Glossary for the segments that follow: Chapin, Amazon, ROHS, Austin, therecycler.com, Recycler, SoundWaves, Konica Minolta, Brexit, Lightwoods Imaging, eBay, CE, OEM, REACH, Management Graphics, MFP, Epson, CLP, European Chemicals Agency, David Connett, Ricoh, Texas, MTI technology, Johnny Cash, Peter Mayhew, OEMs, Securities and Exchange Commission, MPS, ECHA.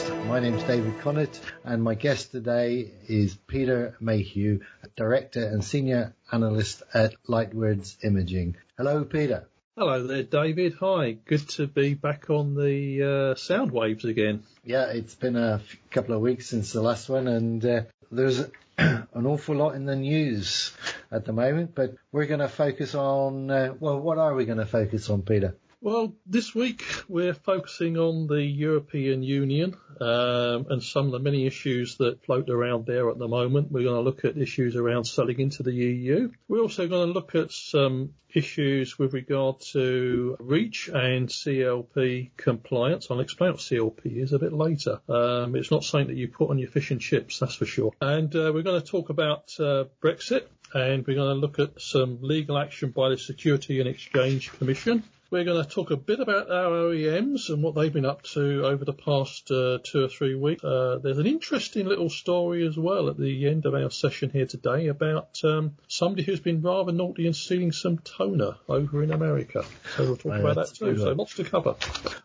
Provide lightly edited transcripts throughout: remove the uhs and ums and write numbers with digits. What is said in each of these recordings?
podcast. My name's David Connett, and my guest today is Peter Mayhew, Director and Senior Analyst at Lightwoods Imaging. Hello, Peter. Hello there, David. Hi. Good to be back on the SoundWaves again. Yeah, it's been a couple of weeks since the last one, and there's an awful lot in the news at the moment, but we're going to focus on, what are we going to focus on, Peter? Well, this week we're focusing on the European Union and some of the many issues that float around there at the moment. We're going to look at issues around selling into the EU. We're also going to look at some issues with regard to REACH and CLP compliance. I'll explain what CLP is a bit later. It's not something that you put on your fish and chips, that's for sure. And we're going to talk about Brexit, and we're going to look at some legal action by the Securities and Exchange Commission. We're going to talk a bit about our OEMs and what they've been up to over the past 2 or 3 weeks. There's an interesting little story as well at the end of our session here today about somebody who's been rather naughty and stealing some toner over in America. So we'll talk about that too. So lots to cover.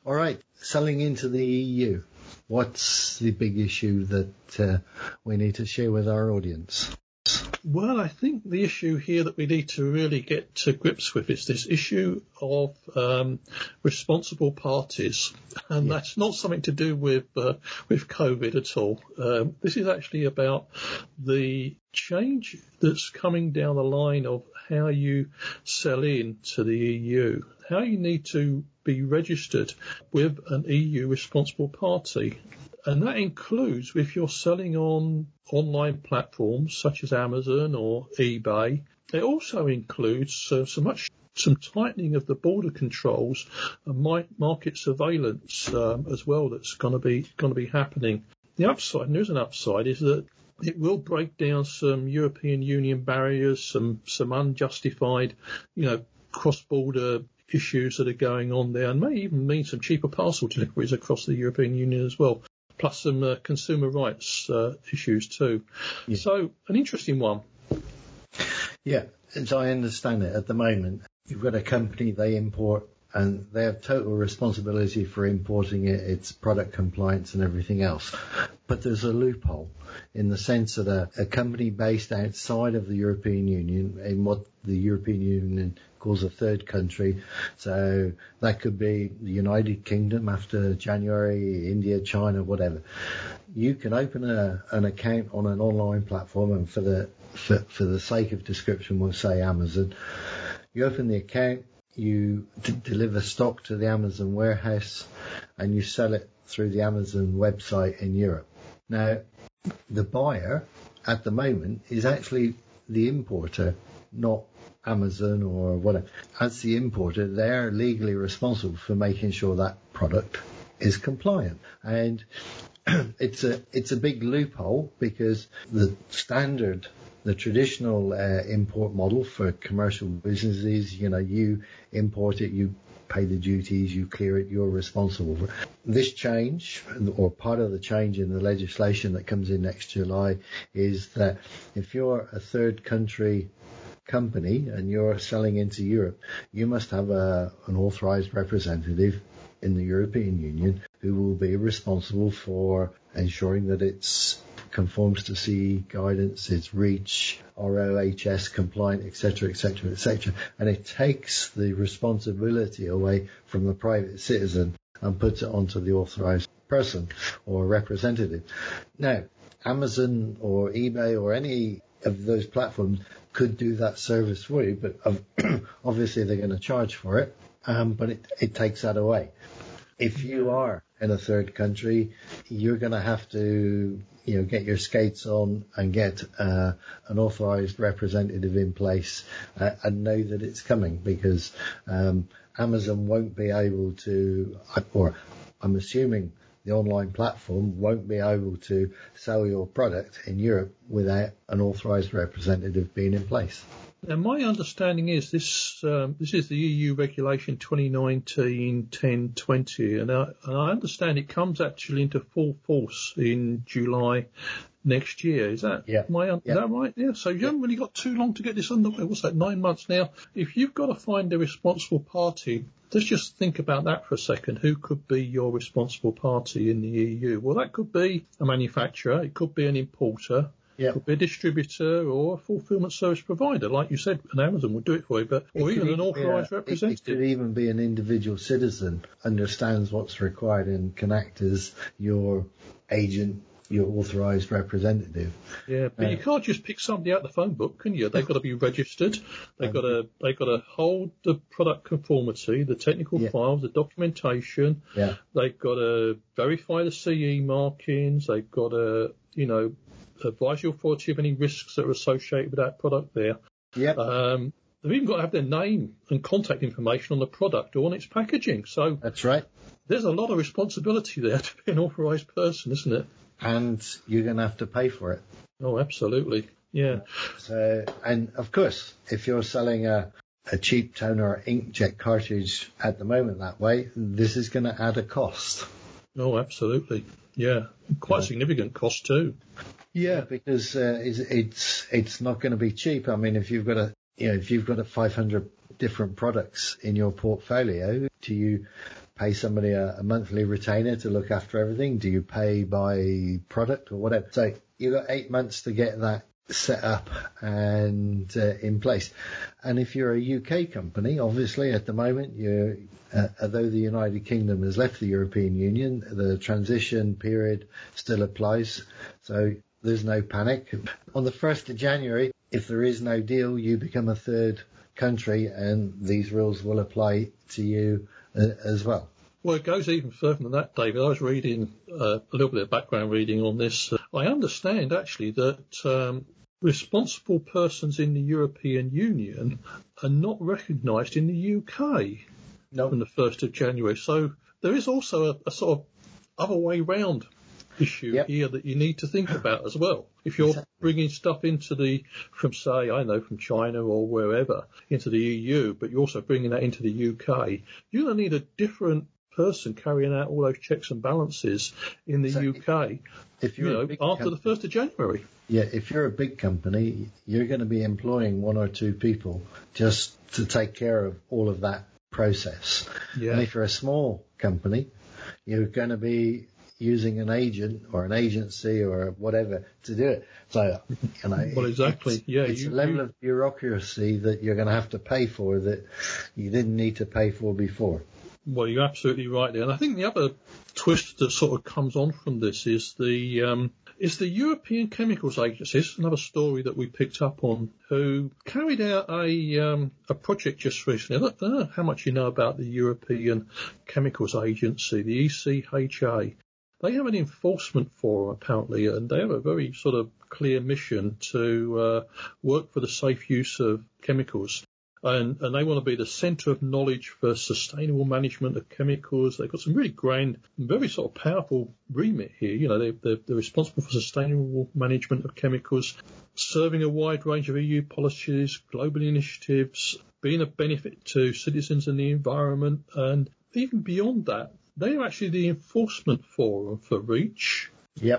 All right. Selling into the EU. What's the big issue that we need to share with our audience? Well, I think the issue here that we need to really get to grips with is this issue of responsible parties. And that's not something to do with COVID at all. This is actually about the change that's coming down the line of how you sell in to the EU, how you need to be registered with an EU responsible party. And that includes if you're selling on online platforms such as Amazon or eBay. It also includes some tightening of the border controls and market surveillance as well. That's going to be happening. The upside, and there's an upside, is that it will break down some European Union barriers, some unjustified, cross-border issues that are going on there, and may even mean some cheaper parcel deliveries across the European Union as well. Plus some consumer rights issues too. Yeah. So an interesting one. Yeah, as I understand it at the moment, you've got a company, they import, and they have total responsibility for importing it, its product compliance and everything else. But there's a loophole in the sense that a company based outside of the European Union, in what the European Union calls a third country, so that could be the United Kingdom after January, India, China, whatever, you can open an account on an online platform, and for the sake of description we'll say Amazon. You open the account, you deliver stock to the Amazon warehouse, and you sell it through the Amazon website in Europe. Now, the buyer at the moment is actually the importer, not Amazon or whatever. As the importer, they're legally responsible for making sure that product is compliant. And it's a big loophole, because the standard, the traditional import model for commercial businesses, you import it, you pay the duties, you clear it, you're responsible for it. This change, or part of the change in the legislation that comes in next July, is that if you're a third country company and you're selling into Europe, you must have an authorised representative in the European Union who will be responsible for ensuring that it's conforms to CE guidance, it's REACH, ROHS compliant, etc., etc., etc. And it takes the responsibility away from the private citizen and puts it onto the authorised person or representative. Now, Amazon or eBay or any of those platforms could do that service for you, but obviously they're going to charge for it, but it takes that away. If you are in a third country, you're going to have to get your skates on and get an authorised representative in place and know that it's coming, because Amazon won't be able to, or I'm assuming the online platform won't be able to sell your product in Europe without an authorised representative being in place. Now, my understanding is this: this is the EU regulation 2019/1020, and I understand it comes actually into full force in July next year. Is that is that right? Yeah. So you haven't really got too long to get this underway. What's that, 9 months now? If you've got to find a responsible party, let's just think about that for a second. Who could be your responsible party in the EU? Well, that could be a manufacturer. It could be an importer. It could be a distributor or a fulfillment service provider. Like you said, an Amazon would do it for you, but or even an authorised representative. It could even be an individual citizen, understands what's required and can act as your agent, your authorised representative. Yeah, but you can't just pick somebody out the phone book, can you? They've got to be registered. They've got to hold the product conformity, the technical files, the documentation. Yeah. They've got to verify the CE markings. They've got to, advise your authority of any risks that are associated with that product there. Yeah. They've even got to have their name and contact information on the product or on its packaging. So that's right. There's a lot of responsibility there to be an authorised person, isn't it? And you're going to have to pay for it. Oh, absolutely. Yeah. So, and of course, if you're selling a cheap toner inkjet cartridge at the moment that way, this is going to add a cost. Oh, absolutely. Yeah. Quite a significant cost too. Yeah, because it's not going to be cheap. I mean, if you've got a 500 different products in your portfolio, do you pay somebody a monthly retainer to look after everything? Do you pay by product or whatever? So you've got 8 months to get that set up and in place. And if you're a UK company, obviously at the moment, although the United Kingdom has left the European Union, the transition period still applies. So there's no panic. On the 1st of January, if there is no deal, you become a third country and these rules will apply to you as well. Well, it goes even further than that, David. I was reading a little bit of background reading on this. I understand, actually, that responsible persons in the European Union are not recognised in the UK from the 1st of January. So there is also a sort of other way round issue here that you need to think about as well. If you're bringing stuff from China or wherever into the EU, but you're also bringing that into the UK, you're going to need a different person carrying out all those checks and balances in the UK. If you're after the 1st of January. Yeah, if you're a big company, you're going to be employing one or two people just to take care of all of that process. Yeah. And if you're a small company, you're going to be using an agent or an agency or whatever to do it. So, well, exactly. It's a level of bureaucracy that you're going to have to pay for that you didn't need to pay for before. Well, you're absolutely right there. And I think the other twist that sort of comes on from this is the European Chemicals Agency. This is another story that we picked up on, who carried out a project just recently. I don't know how much you know about the European Chemicals Agency, the ECHA. They have an enforcement forum, apparently, and they have a very sort of clear mission to work for the safe use of chemicals. And they want to be the centre of knowledge for sustainable management of chemicals. They've got some really grand, very sort of powerful remit here. They're responsible for sustainable management of chemicals, serving a wide range of EU policies, global initiatives, being a benefit to citizens and the environment. And even beyond that, they are actually the enforcement forum for REACH,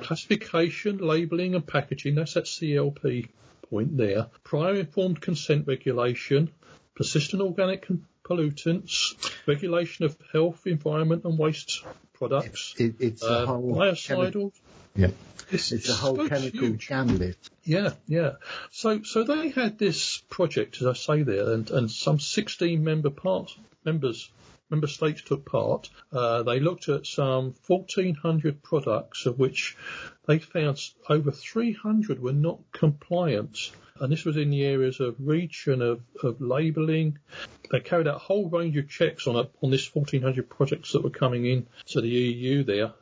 classification, labelling and packaging. That's that CLP point there. Prior informed consent regulation, persistent organic pollutants, regulation of health, environment and waste products. It's a whole biocidal. It's a whole chemical gambit. Yeah. So they had this project, as I say there, and some 16 member states took part. They looked at some 1,400 products, of which they found over 300 were not compliant. And this was in the areas of REACH and of labelling. They carried out a whole range of checks on this 1,400 projects that were coming in to the EU there.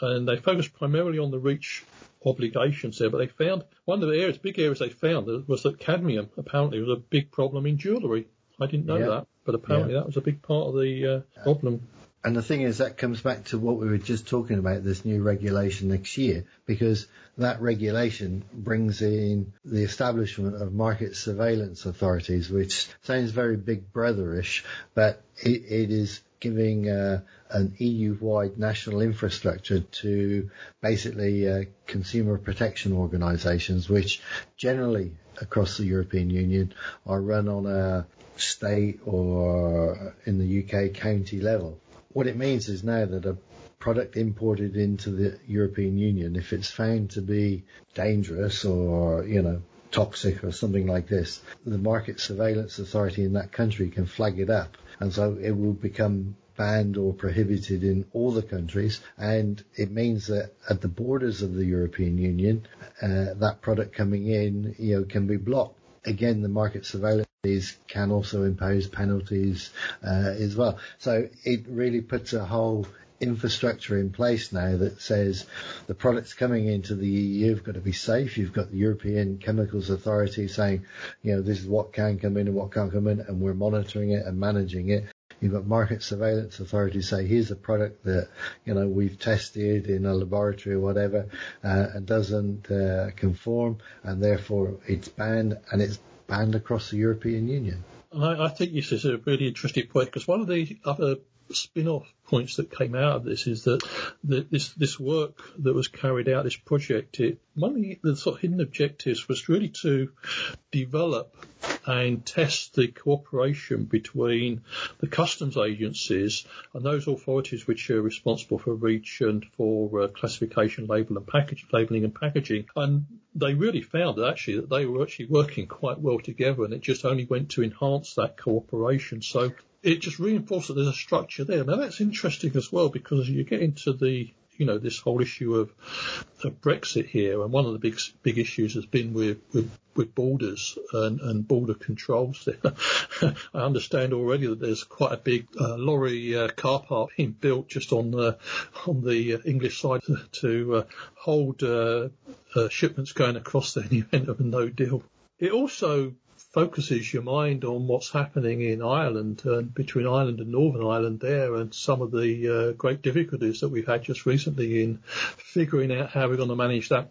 And they focused primarily on the REACH obligations there. But they found one of the big areas they found was that cadmium apparently was a big problem in jewellery. I didn't know that, but apparently that was a big part of the problem. And the thing is, that comes back to what we were just talking about, this new regulation next year, because that regulation brings in the establishment of market surveillance authorities, which sounds very Big Brother-ish, but it is giving an EU-wide national infrastructure to basically consumer protection organisations, which generally across the European Union are run on a state or, in the UK, county level. What it means is now that a product imported into the European Union, if it's found to be dangerous or, toxic or something like this, the market surveillance authority in that country can flag it up. And so it will become banned or prohibited in all the countries. And it means that at the borders of the European Union, that product coming in, can be blocked. Again, the market surveillance can also impose penalties as well. So it really puts a whole infrastructure in place now that says the products coming into the EU have got to be safe. You've got the European Chemicals Authority saying, this is what can come in and what can't come in, and we're monitoring it and managing it. You've got market surveillance authorities say, here's a product that, we've tested in a laboratory or whatever, and doesn't conform, and therefore it's banned, and it's banned across the European Union. And I think this is a really interesting point, because one of the other spin-off points that came out of this is that this work that was carried out, this project, one of the sort of hidden objectives was really to develop and test the cooperation between the customs agencies and those authorities which are responsible for REACH and for classification, labelling and packaging. And they really found that they were actually working quite well together, and it just only went to enhance that cooperation. So it just reinforced that there's a structure there. Now, that's interesting as well, because you get into the this whole issue of Brexit here, and one of the big issues has been with borders and border controls there. I understand already that there's quite a big lorry car park being built just on the English side to hold shipments going across there in the event of a no deal. It also focuses your mind on what's happening in Ireland and between Ireland and Northern Ireland there, and some of the great difficulties that we've had just recently in figuring out how we're going to manage that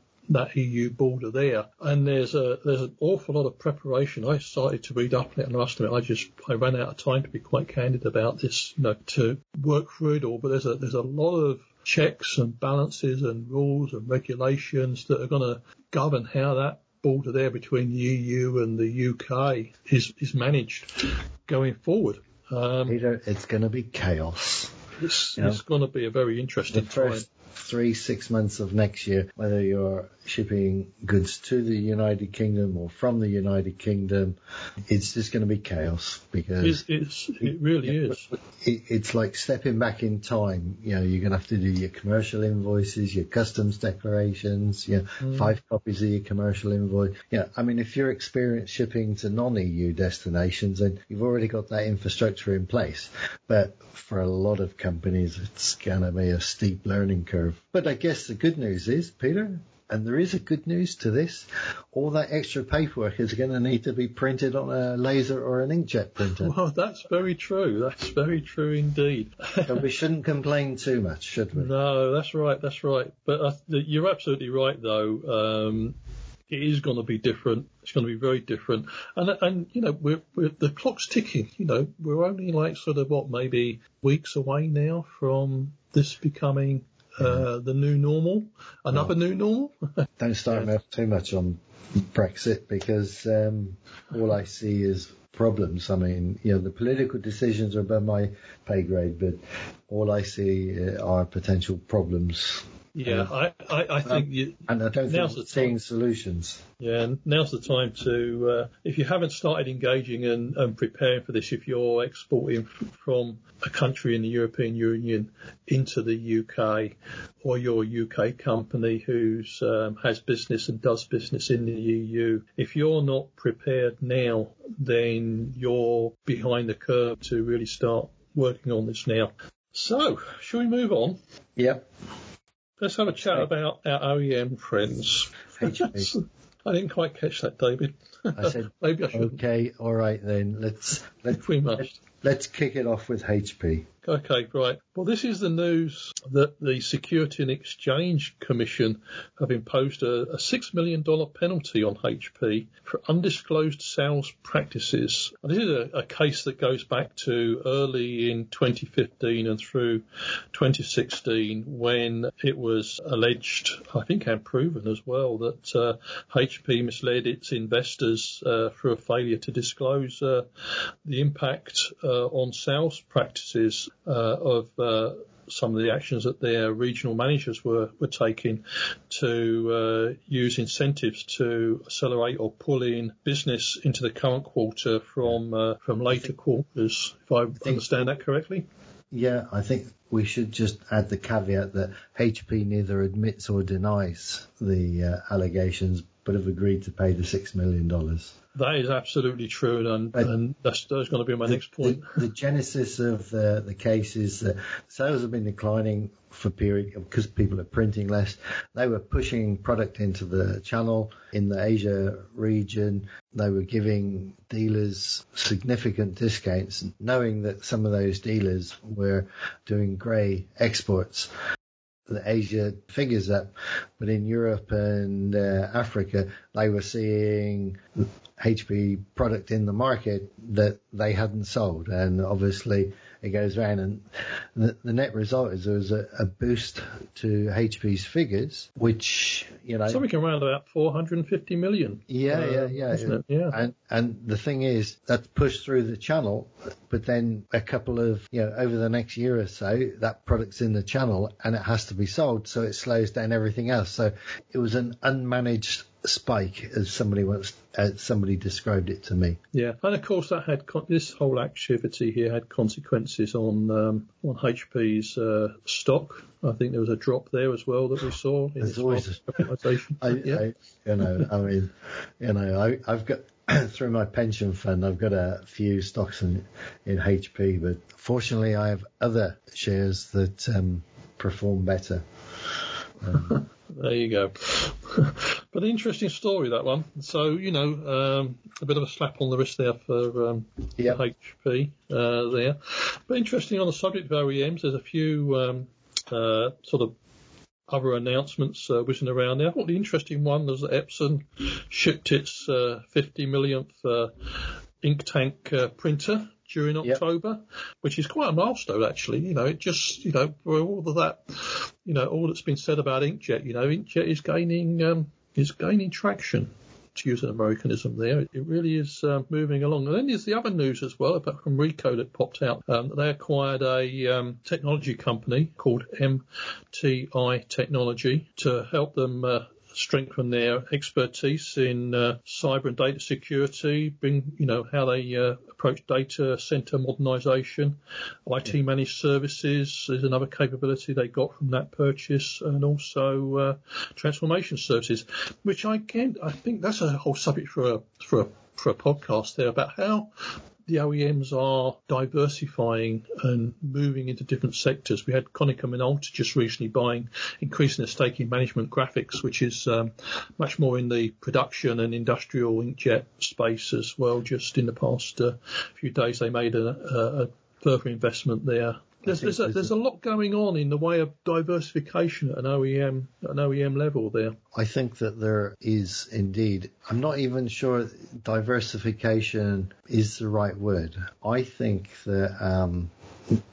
EU border there. And there's an awful lot of preparation. I started to read up on it, and I must admit I ran out of time, to be quite candid about this, to work through it all. But there's a lot of checks and balances and rules and regulations that are going to govern how that border there between the EU and the UK is managed going forward. Peter, it's going to be chaos. It's going to be a very interesting time. The first 3-6 months of next year, whether you're shipping goods to the United Kingdom or from the United Kingdom, it's just going to be chaos, because it really is. It's like stepping back in time. You're going to have to do your commercial invoices, your customs declarations, 5 copies of your commercial invoice. If you're experienced shipping to non-EU destinations, then you've already got that infrastructure in place. But for a lot of companies, it's going to be a steep learning curve. But I guess the good news is, Peter, and there is a good news to this, all that extra paperwork is going to need to be printed on a laser or an inkjet printer. Well, that's very true. That's very true indeed. So we shouldn't complain too much, should we? No, that's right. But you're absolutely right, though. It is going to be different. It's going to be very different. And we're the clock's ticking. We're only maybe weeks away now from this becoming the new normal, new normal. Don't start me off too much on Brexit, because all I see is problems. The political decisions are above my pay grade, but all I see are potential problems. Yeah, I think and I don't think we're seeing solutions. Yeah, now's the time to, if you haven't started engaging and preparing for this, if you're exporting from a country in the European Union into the UK, or your UK company who's has business and does business in the EU, if you're not prepared now, then you're behind the curve to really start working on this now. So, shall we move on? Yep. Let's have a chat about our OEM friends. HP. I didn't quite catch that, David. I said, maybe I should. Okay, all right then. Let's. If we must. Let's kick it off with HP. Okay, right. Well, this is the news that the Securities and Exchange Commission have imposed a $6 million penalty on HP for undisclosed sales practices. And this is a case that goes back to early in 2015 and through 2016 when it was alleged, I think and proven as well, that HP misled its investors through a failure to disclose the impact on sales practices of some of the actions that their regional managers were taking to use incentives to accelerate or pull in business into the current quarter from later quarters, if I understand that correctly. Yeah, I think we should just add the caveat that HP neither admits or denies the allegations, but have agreed to pay the $6 million. That is absolutely true, and that's going to be my next point. The genesis of the case is that sales have been declining for period because people are printing less. They were pushing product into the channel in the Asia region. They were giving dealers significant discounts, knowing that some of those dealers were doing grey exports. The Asia figures up, but in Europe and Africa, they were seeing HP product in the market that they hadn't sold, and obviously it goes around. And the net result is there was a boost to HP's figures, which, you know, something around about 450 million. Yeah, isn't it? Yeah. And the thing is, that's pushed through the channel, but then a couple of, you know, over the next year or so, that product's in the channel and it has to be sold, so it slows down everything else. So it was an unmanaged spike, as somebody described it to me. Yeah, and of course that had this whole activity here had consequences on HP's stock. I think there was a drop there as well that we saw. There's always a presentation. I've got, through my pension fund, I've got a few stocks in HP, but fortunately I have other shares that perform better. There you go. But an interesting story, that one. So, you know, a bit of a slap on the wrist there for HP there. But interesting on the subject of OEMs, there's a few sort of other announcements whizzing around there. I thought the interesting one was that Epson shipped its 50 millionth ink tank printer during October, which is quite a milestone, actually. You know, it just, you know, for all of that, you know, all that's been said about inkjet, you know, inkjet is gaining traction, to use an Americanism there. It really is moving along. And then there's the other news as well, about from Ricoh that popped out. They acquired a technology company called MTI Technology to help them strengthen their expertise in cyber and data security, bring, you know, how they approach data center modernization, IT managed services is another capability they got from that purchase, and also transformation services, which I think that's a whole subject for a podcast there, about how the OEMs are diversifying and moving into different sectors. We had Konica Minolta just recently increasing their stake in Management Graphics, which is much more in the production and industrial inkjet space as well. Just in the past few days, they made a further investment there. There's a lot going on in the way of diversification at an OEM level there. I think that there is indeed. I'm not even sure diversification is the right word. I think that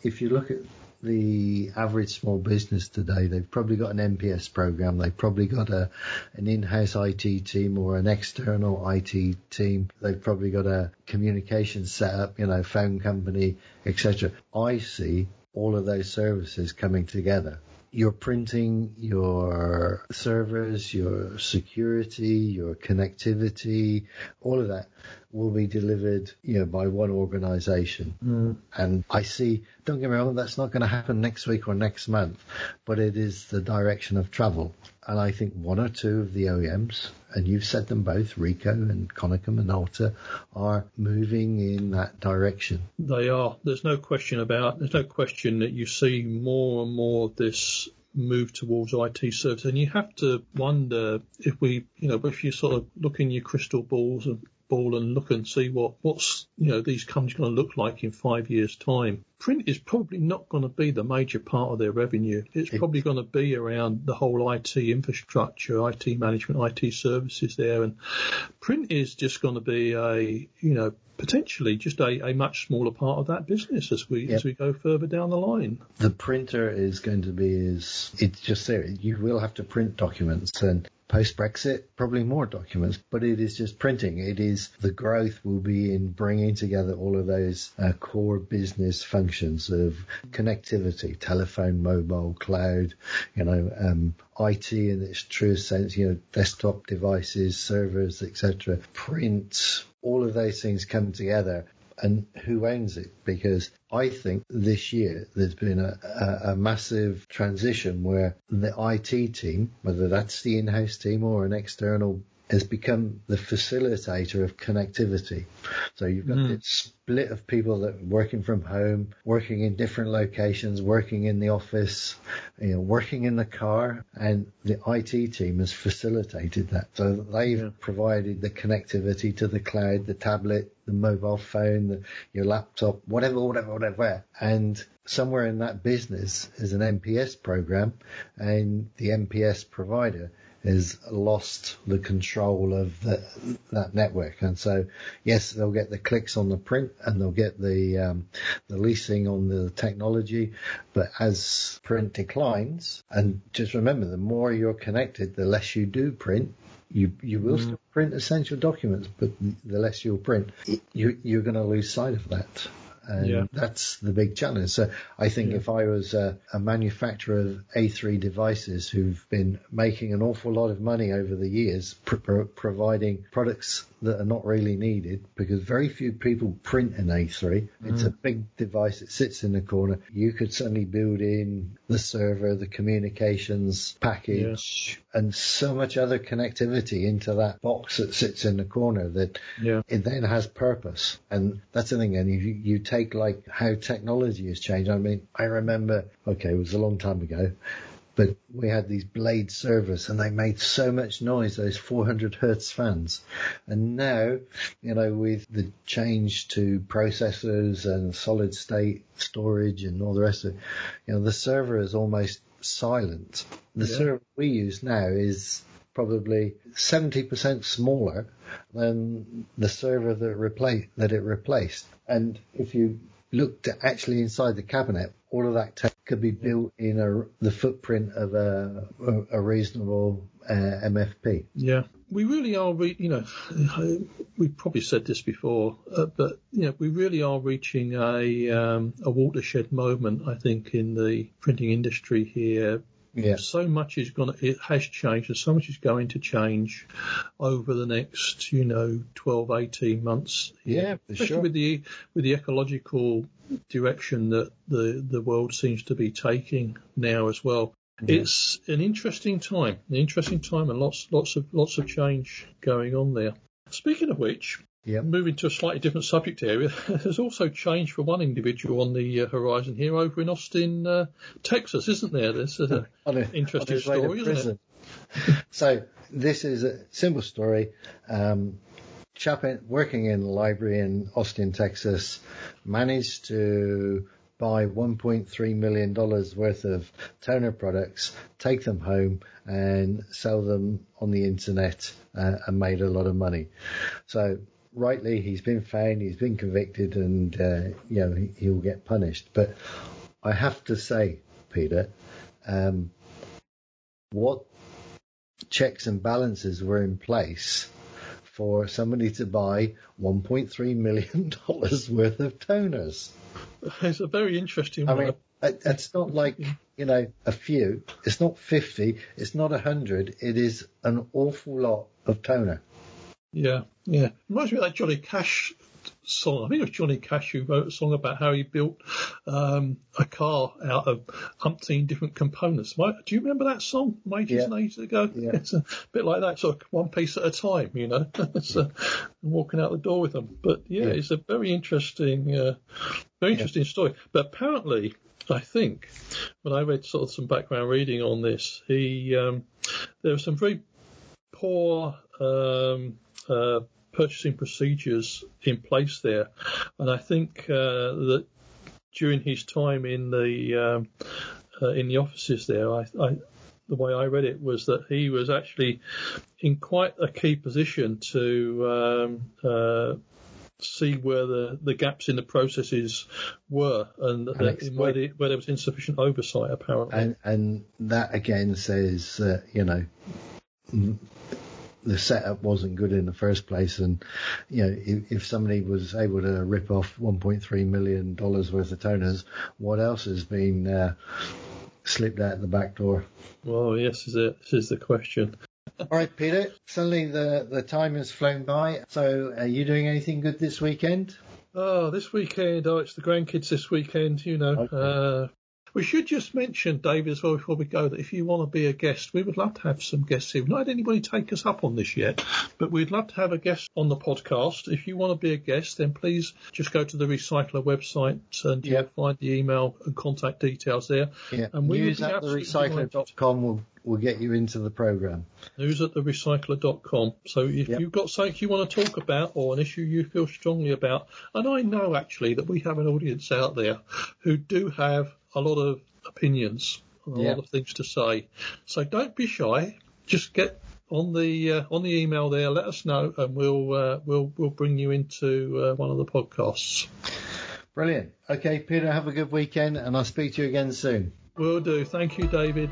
if you look at the average small business today, they've probably got an MPS program, they've probably got an in-house IT team or an external IT team, they've probably got a communication setup, you know, phone company, etc. I see all of those services coming together. Your printing, your servers, your security, your connectivity, all of that will be delivered, you know, by one organization. Mm. And I see, don't get me wrong, that's not going to happen next week or next month, but it is the direction of travel. And I think one or two of the OEMs, and you've said them both, Ricoh and Konica Minolta, are moving in that direction. They are. There's no question that you see more and more of this move towards IT service. And you have to wonder if you sort of look in your crystal balls and ball and look and see what's, you know, these companies going to look like in 5 years' time. Print is probably not going to be the major part of their revenue. It's probably going to be around the whole IT infrastructure, IT management, IT services there. And print is just going to be a, you know, potentially just a much smaller part of that business as we go further down the line. The printer is going to be, it's just there. You will have to print documents, and post-Brexit, probably more documents, but it is just printing. It is, the growth will be in bringing together all of those core business functions of connectivity, telephone, mobile, cloud, you know, IT in its truest sense, you know, desktop devices, servers, etc. Print, all of those things come together. And who owns it? Because I think this year there's been a massive transition where the IT team, whether that's the in-house team or an external, has become the facilitator of connectivity. So you've got this split of people that are working from home, working in different locations, working in the office, you know, working in the car, and the IT team has facilitated that. So they've provided the connectivity to the cloud, the tablet, the mobile phone, your laptop, whatever. And somewhere in that business is an MPS program, and the MPS provider has lost the control of that network. And so, yes, they'll get the clicks on the print and they'll get the leasing on the technology. But as print declines, and just remember, the more you're connected, the less you do print. You will still print essential documents, but the less you'll print, you're going to lose sight of that. And that's the big challenge. So I think if I was a manufacturer of A3 devices who've been making an awful lot of money over the years, providing products that are not really needed, because very few people print an A3. It's a big device that sits in the corner. You could suddenly build in the server, the communications package, and so much other connectivity into that box that sits in the corner that it then has purpose. And that's the thing. And you take like how technology has changed. I mean, I remember, it was a long time ago, but we had these Blade servers and they made so much noise, those 400 hertz fans. And now, you know, with the change to processors and solid state storage and all the rest of it, you know, the server is almost silent. The server we use now is probably 70% smaller than the server that it replaced. And if you looked actually inside the cabinet, all of that tech could be built in the footprint of a reasonable MFP. Yeah. We really are, you know, we've probably said this before, but, you know, we really are reaching a watershed moment, I think, in the printing industry here. Yeah. So much it has changed, and so much is going to change over the next, you know, 12, 18 months. Yeah, for especially sure. With the ecological direction that the world seems to be taking now as well. Yeah. It's an interesting time, and lots of change going on there. Speaking of which. Yep. Moving to a slightly different subject area, there's also change for one individual on the horizon here over in Austin, Texas, isn't there? This is an interesting story, isn't it? So this is a simple story. Chapin, working in the library in Austin, Texas, managed to buy $1.3 million worth of toner products, take them home and sell them on the internet, and made a lot of money. So rightly, he's been found, he's been convicted, and you know, he'll get punished. But I have to say, Peter, what checks and balances were in place for somebody to buy $1.3 million worth of toners? It's a very interesting one. I mean, it's not like, you know, a few. It's not 50. It's not 100. It is an awful lot of toner. Yeah. Reminds me of that Johnny Cash song. I think it was Johnny Cash who wrote a song about how he built a car out of umpteen different components. Do you remember that song? Ages and ages ago. Yeah. It's a bit like that, sort of one piece at a time, you know, walking out the door with them. But it's a very interesting story. But apparently, I think when I read sort of some background reading on this, there were some very poor purchasing procedures in place there. And I think that during his time in the offices there, the way I read it was that he was actually in quite a key position to see where the gaps in the processes were and where there was insufficient oversight, apparently. And that, again, says, the setup wasn't good in the first place. And, if somebody was able to rip off $1.3 million worth of toners, what else has been slipped out the back door? Well, yes, this is the question. All right, Peter, suddenly the time has flown by. So are you doing anything good this weekend? Oh, this weekend. Oh, it's the grandkids this weekend, Okay. We should just mention, David, as well before we go, that if you want to be a guest, we would love to have some guests here. We've not had anybody take us up on this yet, but we'd love to have a guest on the podcast. If you want to be a guest, then please just go to the Recycler website and you'll find the email and contact details there. Yeah. And we News at therecycler.com will get you into the program. News at therecycler.com. So if you've got something you want to talk about or an issue you feel strongly about, and I know actually that we have an audience out there who do have a lot of opinions, a lot of things to say. So don't be shy. Just get on the email there. Let us know, and we'll bring you into one of the podcasts. Brilliant. Okay, Peter, have a good weekend, and I'll speak to you again soon. Will do. Thank you, David.